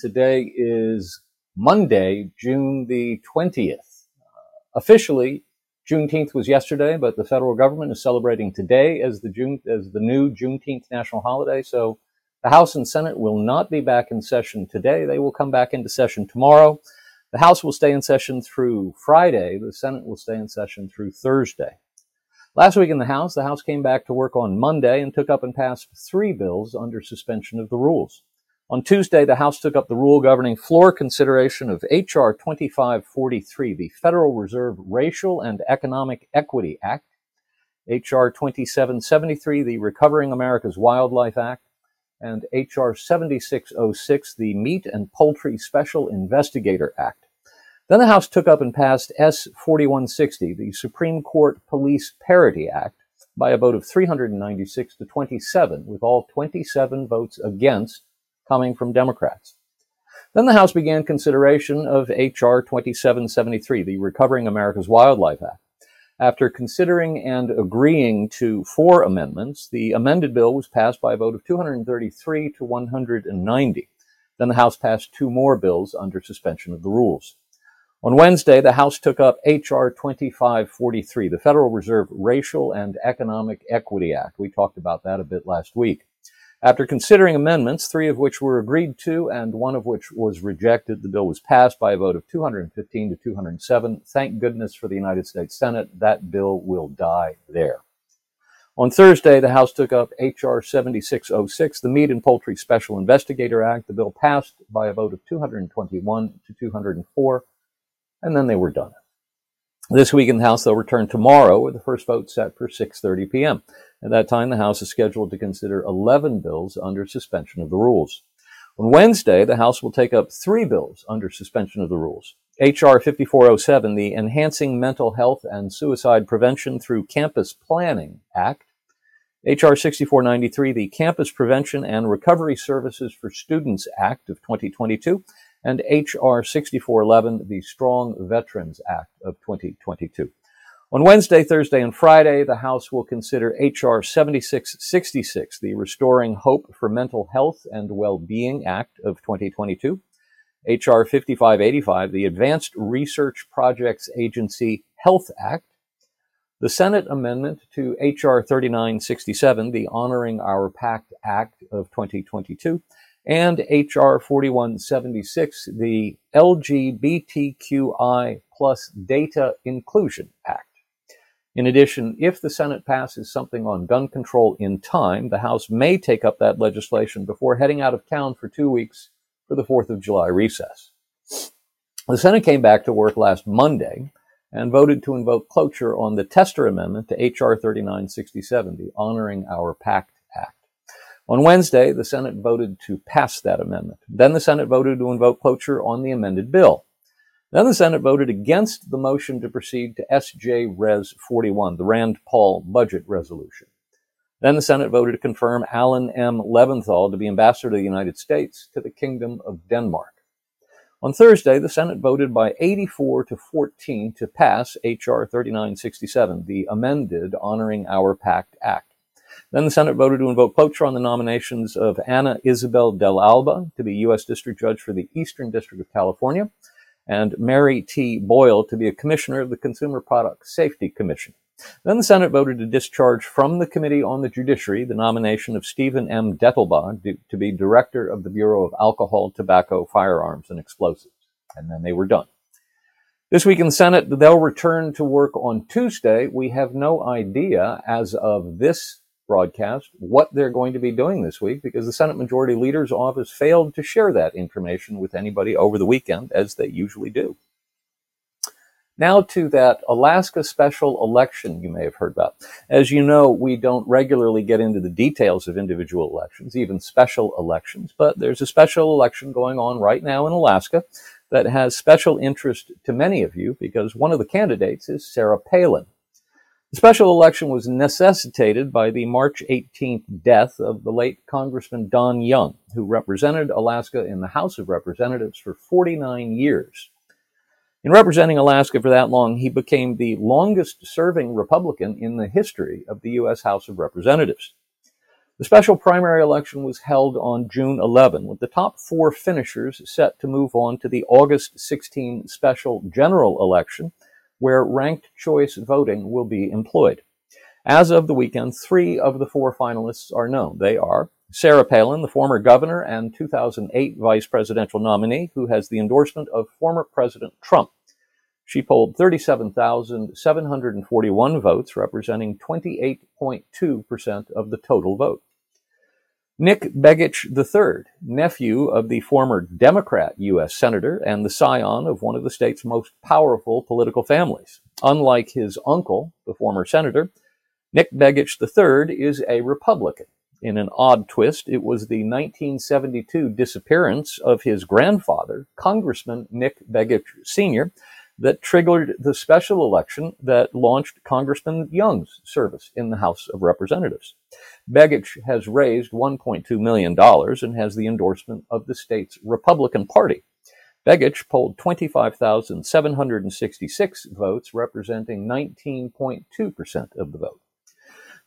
Today is Monday, June the 20th. Officially, Juneteenth was yesterday, but the federal government is celebrating today as the new Juneteenth national holiday. So the House and Senate will not be back in session today. They will come back into session tomorrow. The House will stay in session through Friday. The Senate will stay in session through Thursday. Last week in the House came back to work on Monday and took up and passed three bills under suspension of the rules. On Tuesday, the House took up the rule governing floor consideration of H.R. 2543, the Federal Reserve Racial and Economic Equity Act, H.R. 2773, the Recovering America's Wildlife Act, and H.R. 7606, the Meat and Poultry Special Investigator Act. Then the House took up and passed S. 4160, the Supreme Court Police Parity Act, by a vote of 396 to 27, with all 27 votes against coming from Democrats. Then the House began consideration of H.R. 2773, the Recovering America's Wildlife Act. After considering and agreeing to four amendments, the amended bill was passed by a vote of 233 to 190. Then the House passed two more bills under suspension of the rules. On Wednesday, the House took up H.R. 2543, the Federal Reserve Racial and Economic Equity Act. We talked about that a bit last week. After considering amendments, three of which were agreed to and one of which was rejected, the bill was passed by a vote of 215 to 207. Thank goodness for the United States Senate. That bill will die there. On Thursday, the House took up H.R. 7606, the Meat and Poultry Special Investigator Act. The bill passed by a vote of 221 to 204, and then they were done. This week in the House, they'll return tomorrow with the first vote set for 6:30 p.m. At that time, the House is scheduled to consider 11 bills under suspension of the rules. On Wednesday, the House will take up three bills under suspension of the rules. H.R. 5407, the Enhancing Mental Health and Suicide Prevention Through Campus Planning Act. H.R. 6493, the Campus Prevention and Recovery Services for Students Act of 2022. And H.R. 6411, the Strong Veterans Act of 2022. On Wednesday, Thursday, and Friday, the House will consider H.R. 7666, the Restoring Hope for Mental Health and Well-Being Act of 2022, H.R. 5585, the Advanced Research Projects Agency Health Act, the Senate amendment to H.R. 3967, the Honoring Our Pact Act of 2022, and H.R. 4176, the LGBTQI+ Data Inclusion Act. In addition, if the Senate passes something on gun control in time, the House may take up that legislation before heading out of town for 2 weeks for the 4th of July recess. The Senate came back to work last Monday and voted to invoke cloture on the Tester Amendment to H.R. 3967, the Honoring Our Pact Act. On Wednesday, the Senate voted to pass that amendment. Then the Senate voted to invoke cloture on the amended bill. Then the Senate voted against the motion to proceed to SJ Res 41, the Rand Paul budget resolution. Then the Senate voted to confirm Alan M. Leventhal to be ambassador to the United States to the Kingdom of Denmark. On Thursday, the Senate voted by 84 to 14 to pass H.R. 3967, the amended Honoring Our Pact Act. Then the Senate voted to invoke cloture on the nominations of Anna Isabel Del Alba to be U.S. District Judge for the Eastern District of California and Mary T. Boyle to be a Commissioner of the Consumer Product Safety Commission. Then the Senate voted to discharge from the Committee on the Judiciary the nomination of Stephen M. Dettelbaugh to be Director of the Bureau of Alcohol, Tobacco, Firearms, and Explosives. And then they were done. This week in the Senate, they'll return to work on Tuesday. We have no idea as of this broadcast what they're going to be doing this week because the Senate Majority Leader's Office failed to share that information with anybody over the weekend, as they usually do. Now to that Alaska special election you may have heard about. As you know, we don't regularly get into the details of individual elections, even special elections, but there's a special election going on right now in Alaska that has special interest to many of you because one of the candidates is Sarah Palin. The special election was necessitated by the March 18th death of the late Congressman Don Young, who represented Alaska in the House of Representatives for 49 years. In representing Alaska for that long, he became the longest-serving Republican in the history of the U.S. House of Representatives. The special primary election was held on June 11, with the top four finishers set to move on to the August 16 special general election, where ranked choice voting will be employed. As of the weekend, three of the four finalists are known. They are Sarah Palin, the former governor and 2008 vice presidential nominee, who has the endorsement of former President Trump. She polled 37,741 votes, representing 28.2% of the total vote. Nick Begich III, nephew of the former Democrat U.S. Senator and the scion of one of the state's most powerful political families. Unlike his uncle, the former senator, Nick Begich III is a Republican. In an odd twist, it was the 1972 disappearance of his grandfather, Congressman Nick Begich Sr., that triggered the special election that launched Congressman Young's service in the House of Representatives. Begich has raised $1.2 million and has the endorsement of the state's Republican Party. Begich polled 25,766 votes, representing 19.2% of the vote.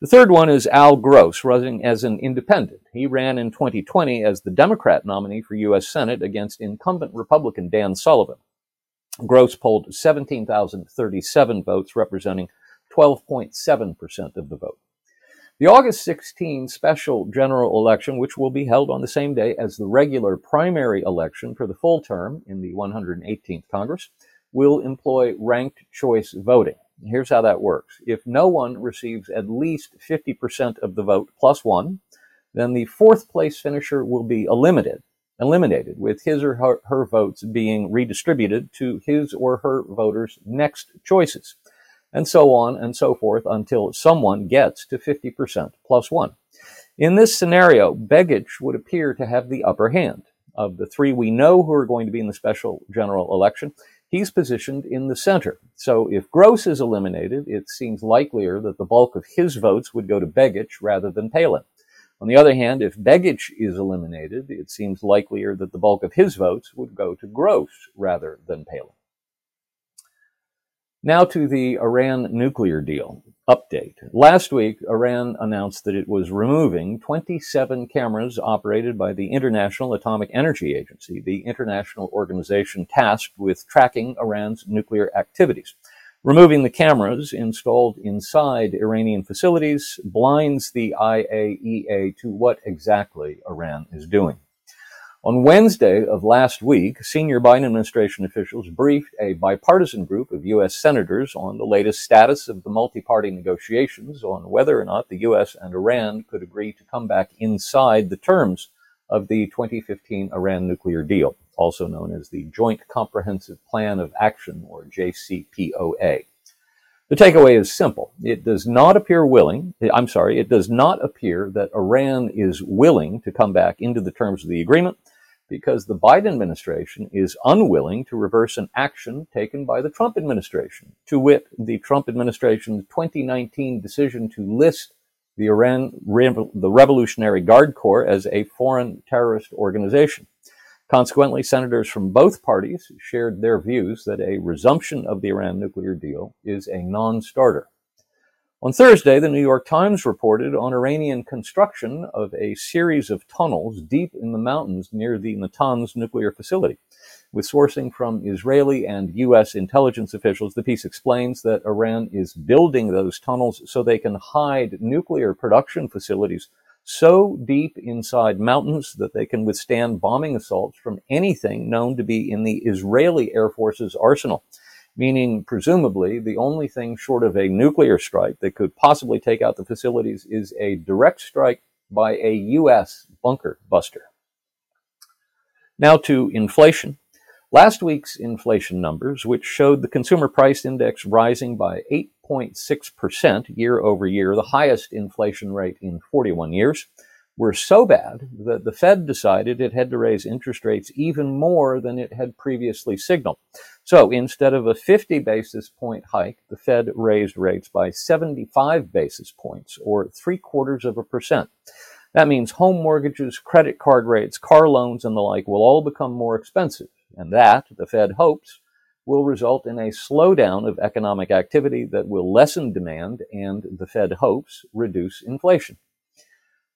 The third one is Al Gross, running as an independent. He ran in 2020 as the Democrat nominee for U.S. Senate against incumbent Republican Dan Sullivan. Gross polled 17,037 votes, representing 12.7% of the vote. The August 16 special general election, which will be held on the same day as the regular primary election for the full term in the 118th Congress, will employ ranked choice voting. Here's how that works. If no one receives at least 50% of the vote plus one, then the fourth place finisher will be eliminated, with his or her votes being redistributed to his or her voters' next choices, and so on and so forth until someone gets to 50% plus one. In this scenario, Begich would appear to have the upper hand. Of the three we know who are going to be in the special general election, he's positioned in the center. So if Gross is eliminated, it seems likelier that the bulk of his votes would go to Begich rather than Palin. On the other hand, if Begich is eliminated, it seems likelier that the bulk of his votes would go to Gross rather than Palin. Now to the Iran nuclear deal update. Last week, Iran announced that it was removing 27 cameras operated by the International Atomic Energy Agency, the international organization tasked with tracking Iran's nuclear activities. Removing the cameras installed inside Iranian facilities blinds the IAEA to what exactly Iran is doing. On Wednesday of last week, senior Biden administration officials briefed a bipartisan group of U.S. senators on the latest status of the multi-party negotiations on whether or not the U.S. and Iran could agree to come back inside the terms of the 2015 Iran nuclear deal, also known as the Joint Comprehensive Plan of Action, or JCPOA. The takeaway is simple. It does not appear that Iran is willing to come back into the terms of the agreement because the Biden administration is unwilling to reverse an action taken by the Trump administration, to wit, the Trump administration's 2019 decision to list the Revolutionary Guard Corps as a foreign terrorist organization. Consequently, senators from both parties shared their views that a resumption of the Iran nuclear deal is a non-starter. On Thursday, the New York Times reported on Iranian construction of a series of tunnels deep in the mountains near the Natanz nuclear facility. With sourcing from Israeli and U.S. intelligence officials, the piece explains that Iran is building those tunnels so they can hide nuclear production facilities so deep inside mountains that they can withstand bombing assaults from anything known to be in the Israeli Air Force's arsenal, meaning presumably the only thing short of a nuclear strike that could possibly take out the facilities is a direct strike by a U.S. bunker buster. Now to inflation. Last week's inflation numbers, which showed the consumer price index rising by 8.6% year over year, the highest inflation rate in 41 years, were so bad that the Fed decided it had to raise interest rates even more than it had previously signaled. So instead of a 50 basis point hike, the Fed raised rates by 75 basis points, or 0.75%. That means home mortgages, credit card rates, car loans, and the like will all become more expensive. And that, the Fed hopes, will result in a slowdown of economic activity that will lessen demand and, the Fed hopes, reduce inflation.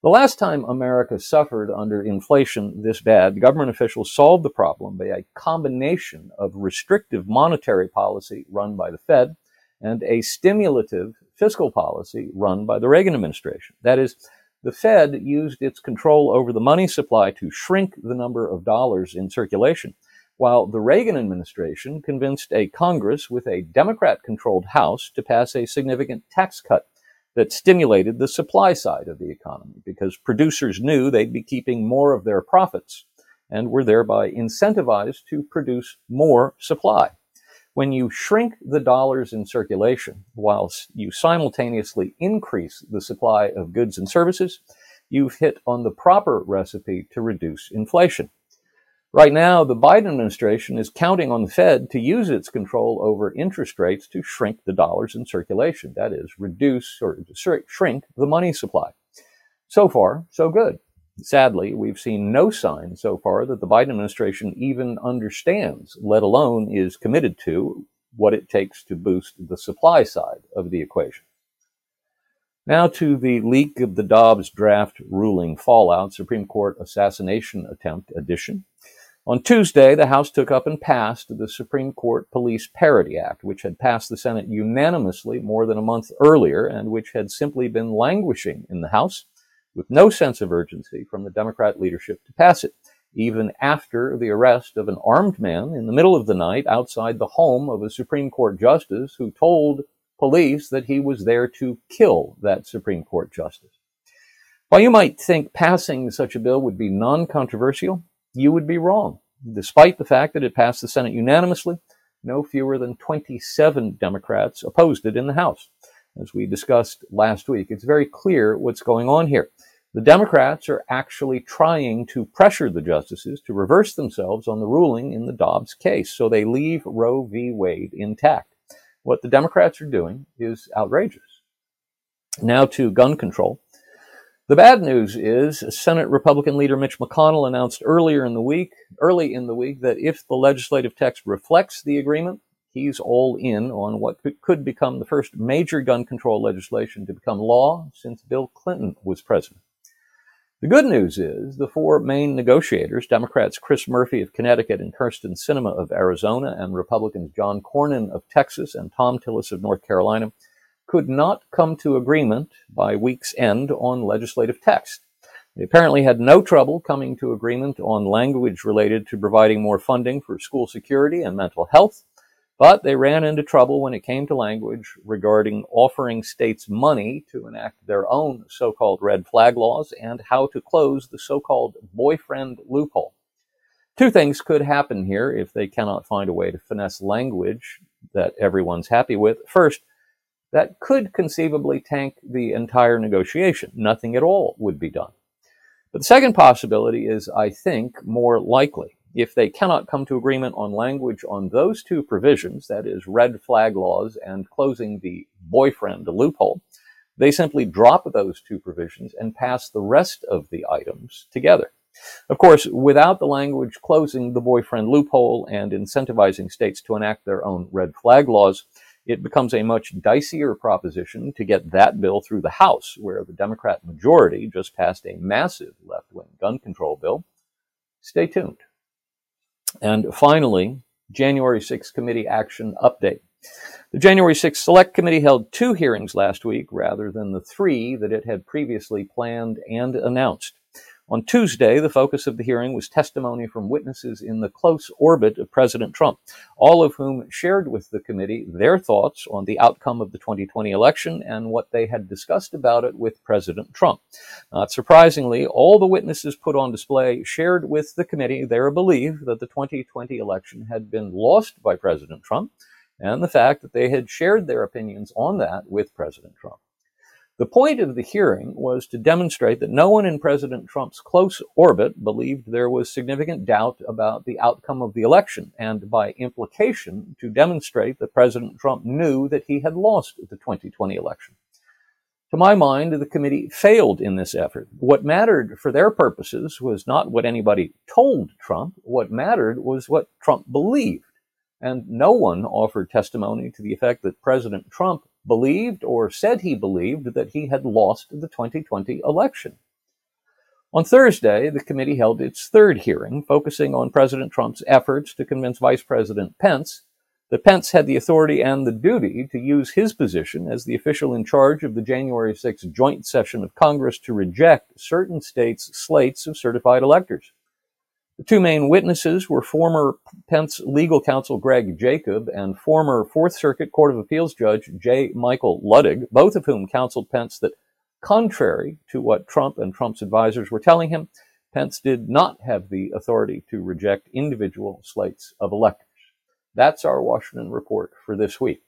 The last time America suffered under inflation this bad, government officials solved the problem by a combination of restrictive monetary policy run by the Fed and a stimulative fiscal policy run by the Reagan administration. That is, the Fed used its control over the money supply to shrink the number of dollars in circulation, while the Reagan administration convinced a Congress with a Democrat-controlled House to pass a significant tax cut that stimulated the supply side of the economy because producers knew they'd be keeping more of their profits and were thereby incentivized to produce more supply. When you shrink the dollars in circulation while you simultaneously increase the supply of goods and services, you've hit on the proper recipe to reduce inflation. Right now, the Biden administration is counting on the Fed to use its control over interest rates to shrink the dollars in circulation, that is, reduce or shrink the money supply. So far, so good. Sadly, we've seen no sign so far that the Biden administration even understands, let alone is committed to, what it takes to boost the supply side of the equation. Now to the leak of the Dobbs draft ruling fallout, Supreme Court assassination attempt edition. On Tuesday, the House took up and passed the Supreme Court Police Parity Act, which had passed the Senate unanimously more than a month earlier and which had simply been languishing in the House with no sense of urgency from the Democrat leadership to pass it, even after the arrest of an armed man in the middle of the night outside the home of a Supreme Court justice who told police that he was there to kill that Supreme Court justice. While you might think passing such a bill would be non-controversial, you would be wrong. Despite the fact that it passed the Senate unanimously, no fewer than 27 Democrats opposed it in the House. As we discussed last week, it's very clear what's going on here. The Democrats are actually trying to pressure the justices to reverse themselves on the ruling in the Dobbs case, so they leave Roe v. Wade intact. What the Democrats are doing is outrageous. Now to gun control. The bad news is Senate Republican leader Mitch McConnell announced early in the week that if the legislative text reflects the agreement, he's all in on what could become the first major gun control legislation to become law since Bill Clinton was president. The good news is the four main negotiators, Democrats Chris Murphy of Connecticut and Kirsten Sinema of Arizona, and Republicans John Cornyn of Texas and Tom Tillis of North Carolina, could not come to agreement by week's end on legislative text. They apparently had no trouble coming to agreement on language related to providing more funding for school security and mental health, but they ran into trouble when it came to language regarding offering states money to enact their own so-called red flag laws and how to close the so-called boyfriend loophole. Two things could happen here if they cannot find a way to finesse language that everyone's happy with. First, that could conceivably tank the entire negotiation. Nothing at all would be done. But the second possibility is, I think, more likely. If they cannot come to agreement on language on those two provisions, that is, red flag laws and closing the boyfriend loophole, they simply drop those two provisions and pass the rest of the items together. Of course, without the language closing the boyfriend loophole and incentivizing states to enact their own red flag laws, it becomes a much dicier proposition to get that bill through the House, where the Democrat majority just passed a massive left-wing gun control bill. Stay tuned. And finally, January 6th committee action update. The January 6th Select Committee held two hearings last week rather than the three that it had previously planned and announced. On Tuesday, the focus of the hearing was testimony from witnesses in the close orbit of President Trump, all of whom shared with the committee their thoughts on the outcome of the 2020 election and what they had discussed about it with President Trump. Not surprisingly, all the witnesses put on display shared with the committee their belief that the 2020 election had been lost by President Trump and the fact that they had shared their opinions on that with President Trump. The point of the hearing was to demonstrate that no one in President Trump's close orbit believed there was significant doubt about the outcome of the election, and by implication, to demonstrate that President Trump knew that he had lost the 2020 election. To my mind, the committee failed in this effort. What mattered for their purposes was not what anybody told Trump. What mattered was what Trump believed, and no one offered testimony to the effect that President Trump believed or said he believed that he had lost the 2020 election. On Thursday, the committee held its third hearing, focusing on President Trump's efforts to convince Vice President Pence that Pence had the authority and the duty to use his position as the official in charge of the January 6th joint session of Congress to reject certain states' slates of certified electors. The two main witnesses were former Pence legal counsel Greg Jacob and former Fourth Circuit Court of Appeals Judge J. Michael Luddig, both of whom counseled Pence that, contrary to what Trump and Trump's advisors were telling him, Pence did not have the authority to reject individual slates of electors. That's our Washington Report for this week.